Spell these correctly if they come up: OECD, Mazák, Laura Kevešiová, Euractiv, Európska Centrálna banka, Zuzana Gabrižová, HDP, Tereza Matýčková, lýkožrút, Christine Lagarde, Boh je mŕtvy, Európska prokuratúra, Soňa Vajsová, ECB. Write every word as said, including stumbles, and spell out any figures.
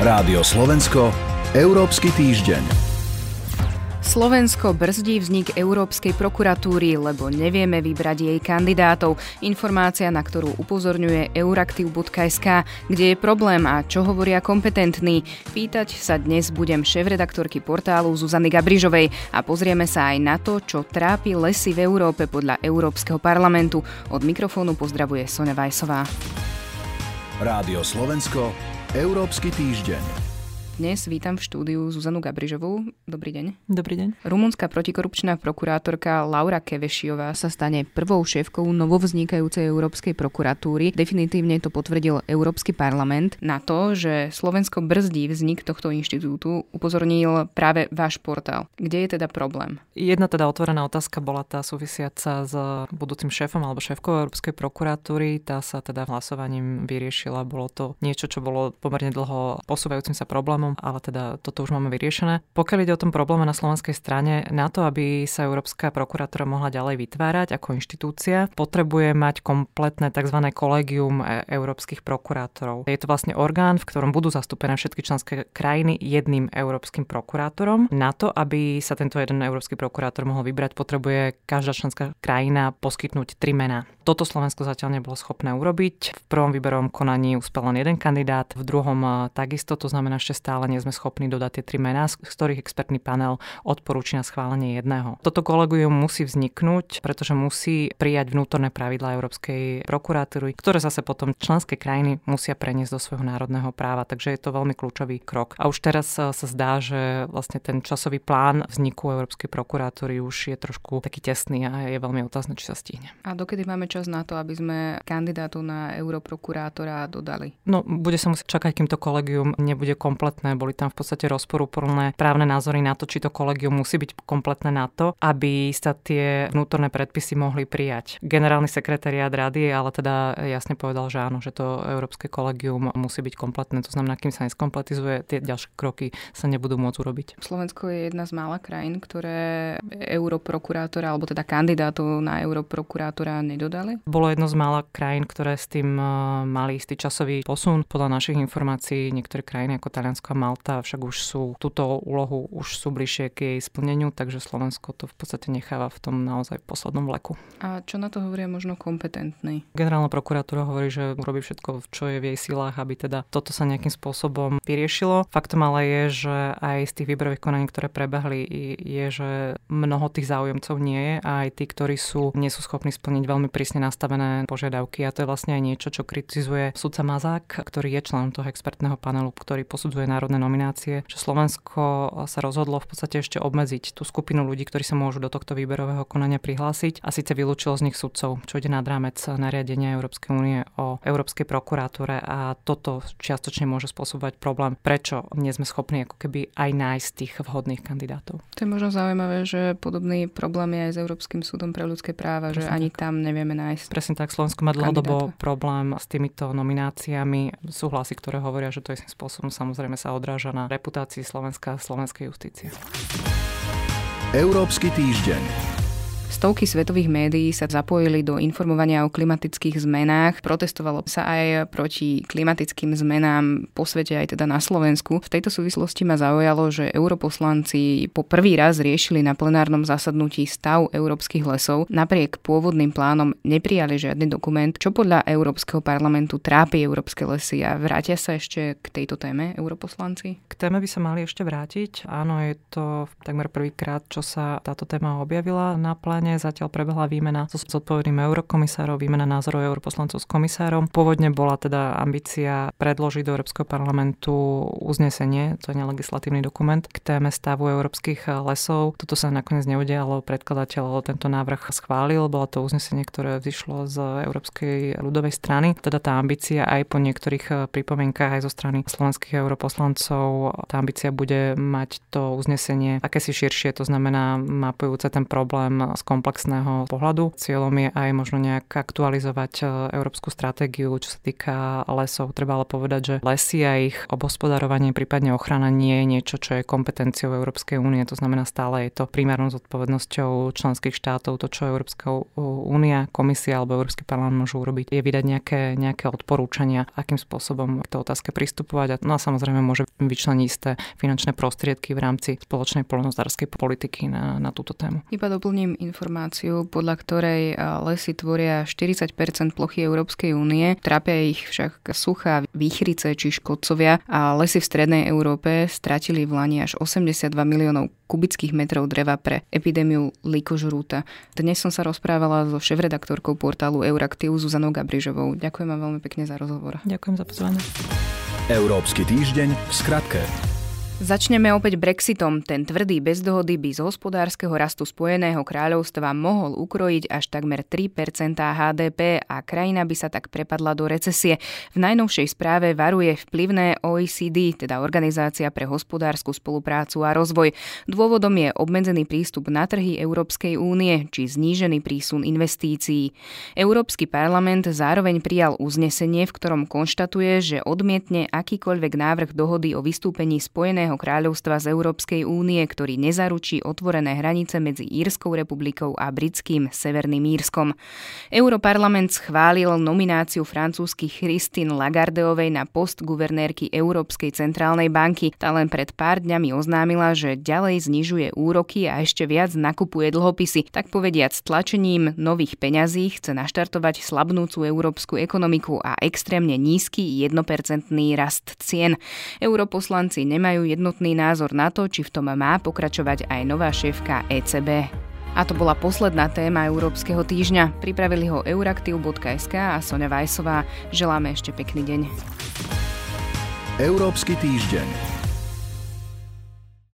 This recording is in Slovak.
Rádio Slovensko, Európsky týždeň. Slovensko brzdí vznik Európskej prokuratúry, lebo nevieme vybrať jej kandidátov. Informácia, na ktorú upozorňuje Euractiv bodka es ká, kde je problém a čo hovoria kompetentní. Pýtať sa dnes budem šéfredaktorky portálu Zuzany Gabrižovej a pozrieme sa aj na to, čo trápi lesy v Európe podľa Európskeho parlamentu. Od mikrofónu pozdravuje Soňa Vajsová. Rádio Slovensko, Európsky týždeň. Dnes vítam v štúdiu Zuzanu Gabrižovú. Dobrý deň. Dobrý deň. Rumunská protikorupčná prokurátorka Laura Kevešiová sa stane prvou šéfkou novovznikajúcej Európskej prokuratúry. Definitívne to potvrdil Európsky parlament. Na to, že Slovensko brzdí vznik tohto inštitútu, upozornil práve váš portál. Kde je teda problém? Jedna teda otvorená otázka bola tá súvisiaca s budúcim šéfom alebo šéfkou Európskej prokuratúry. Tá sa teda hlasovaním vyriešila. Bolo to niečo, čo bolo pomerne dlho posúvajúcim sa problémom, ale teda toto už máme vyriešené. Pokiaľ ide o tom probléme na slovenskej strane, na to, aby sa Európska prokuratúra mohla ďalej vytvárať ako inštitúcia, potrebuje mať kompletné tzv. Kolegium európskych prokurátorov. Je to vlastne orgán, v ktorom budú zastúpené všetky členské krajiny jedným európskym prokurátorom. Na to, aby sa tento jeden európsky prokurátor mohol vybrať, potrebuje každá členská krajina poskytnúť tri mená. Toto Slovensko zatiaľ nebolo schopné urobiť. V prvom výberovom konaní uspel len jeden kandidát, v druhom takisto, to znamená, že stále ale nie sme schopní dodať tie tri mená, z ktorých expertný panel odporúči na schválenie jedného. Toto kolegium musí vzniknúť, pretože musí prijať vnútorné pravidlá Európskej prokuratúry, ktoré zase potom členské krajiny musia preniesť do svojho národného práva, takže je to veľmi kľúčový krok. A už teraz sa zdá, že vlastne ten časový plán vzniku Európskej prokuratúry už je trošku taký tesný a je veľmi otázne, či sa stihne. A dokedy máme čas na to, aby sme kandidátu na europrokurátora dodali? No, bude sa musieť čakať, kým to kolegium nebude kompletné. Boli tam v podstate rozporuplné právne názory na to, či to kolegium musí byť kompletné na to, aby sa tie vnútorné predpisy mohli prijať. Generálny sekretariát rady ale teda jasne povedal, že áno, že to Európske kolegium musí byť kompletné. To znamená, kým sa neskompletizuje, tie ďalšie kroky sa nebudú môcť urobiť. Slovensko je jedna z mála krajín, ktoré europrokurátora alebo teda kandidátov na europrokurátora nedodali. Bolo jedno z mála krajín, ktoré s tým mali istý časový posun. Podľa našich informácií niektoré krajiny ako Taliansko a Malta však už sú, túto úlohu už sú bližšie k jej splneniu, takže Slovensko to v podstate necháva v tom naozaj poslednom vleku. A čo na to hovoria možno kompetentní? Generálna prokuratúra hovorí, že urobí všetko, čo je v jej silách, aby teda toto sa nejakým spôsobom vyriešilo. Faktom ale je, že aj z tých výberových konaní, ktoré prebehli, je, že mnoho tých záujemcov nie je a aj tí, ktorí sú, nie sú schopní splniť veľmi prísne nastavené požiadavky. A to je vlastne aj niečo, čo kritizuje sudca Mazák, ktorý je členom toho expertného panelu, ktorý posudzuje národné nominácie, že Slovensko sa rozhodlo v podstate ešte obmedziť tú skupinu ľudí, ktorí sa môžu do tohto výberového konania prihlásiť, a síce vylúčilo z nich sudcov, čo ide nad rámec nariadenia Európskej únie o Európskej prokuratúre, a toto čiastočne môže spôsobovať problém, prečo nie sme schopní ako keby aj nájsť tých vhodných kandidátov. To je možno zaujímavé, že podobný problém je aj s Európskym súdom pre ľudské práva, Presne že tak. Ani tam nevieme nájsť. Presne tak, Slovensko má dlhodobo problém s týmito nomináciami, súhlasy, ktoré hovoria, že to istým spôsobom samozrejme sa odráža na reputácii Slovenska a slovenskej justície. Európsky týždeň. Stovky svetových médií sa zapojili do informovania o klimatických zmenách. Protestovalo sa aj proti klimatickým zmenám po svete, aj teda na Slovensku. V tejto súvislosti ma zaujalo, že europoslanci po prvý raz riešili na plenárnom zasadnutí stav európskych lesov. Napriek pôvodným plánom neprijali žiadny dokument, čo podľa Európskeho parlamentu trápi európske lesy. A vrátia sa ešte k tejto téme europoslanci? K téme by sa mali ešte vrátiť. Áno, je to takmer prvýkrát, čo sa táto téma objavila na pléne. Zatiaľ prebehla výmena so zodpovedným eurokomisárom, výmena názorov europoslancov s komisárom. Pôvodne bola teda ambícia predložiť do Európskeho parlamentu uznesenie, to je nelegislatívny dokument, k téme stavu európskych lesov. Toto sa nakoniec neudialo, predkladateľ tento návrh schválil, bolo to uznesenie, ktoré vyšlo z Európskej ľudovej strany. Teda tá ambícia aj po niektorých pripomienkach aj zo strany slovenských europoslancov, tá ambícia bude mať to uznesenie akési širšie, to znamená mapujúce ten problém s komplexného pohľadu. Cieľom je aj možno nejak aktualizovať európsku stratégiu, čo sa týka lesov. Treba ale povedať, že lesy a ich obhospodárovanie, prípadne ochrana nie je niečo, čo je kompetenciou Európskej únie. To znamená, stále je to primárnou zodpovednosťou členských štátov. To, čo Európska únia, komisia alebo Európsky parlament môžu urobiť, je vydať nejaké, nejaké odporúčania, akým spôsobom k tej otázke pristupovať. No a samozrejme môže vyčleniť isté finančné prostriedky v rámci spoločnej poľnohospodárskej politiky na, na túto tému. Iba doplním informáciu, podľa ktorej lesy tvoria štyridsať percent plochy Európskej únie. Trápia ich však suchá, výchrice či škodcovia a lesy v strednej Európe stratili v lani až osemdesiatdva miliónov kubických metrov dreva pre epidémiu lýkožrúta. Dnes som sa rozprávala so šéfredaktorkou portálu Euractiv Zuzanou Gabrižovou. Ďakujem vám veľmi pekne za rozhovor. Ďakujem za pozvanie. Európsky týždeň v skratke. Začneme opäť Brexitom. Ten tvrdý bez dohody by z hospodárskeho rastu Spojeného kráľovstva mohol ukrojiť až takmer tri percentá há dé pé a krajina by sa tak prepadla do recesie. V najnovšej správe varuje vplyvné ó é cé dé, teda Organizácia pre hospodársku spoluprácu a rozvoj. Dôvodom je obmedzený prístup na trhy Európskej únie či znížený prísun investícií. Európsky parlament zároveň prijal uznesenie, v ktorom konštatuje, že odmietne akýkoľvek návrh dohody o vystúpení Spojeného kráľovstva z Európskej únie, ktorý nezaručí otvorené hranice medzi Írskou republikou a britským Severným Írskom. Europarlament schválil nomináciu francúzsky Christine Lagardeovej na post guvernérky Európskej centrálnej banky. Tá len pred pár dňami oznámila, že ďalej znižuje úroky a ešte viac nakupuje dlhopisy. Tak povediac, tlačením nových peňazí chce naštartovať slabnúcu európsku ekonomiku a extrémne nízky jednopercentný rast cien. Europoslanci nemajú jednotný názor na to, či v tom má pokračovať aj nová šéfka é cé bé. A to bola posledná téma Európskeho týždňa. Pripravili ho Euractiv bodka es ká a Soňa Vajsová. Želáme ešte pekný deň. Európsky týždeň.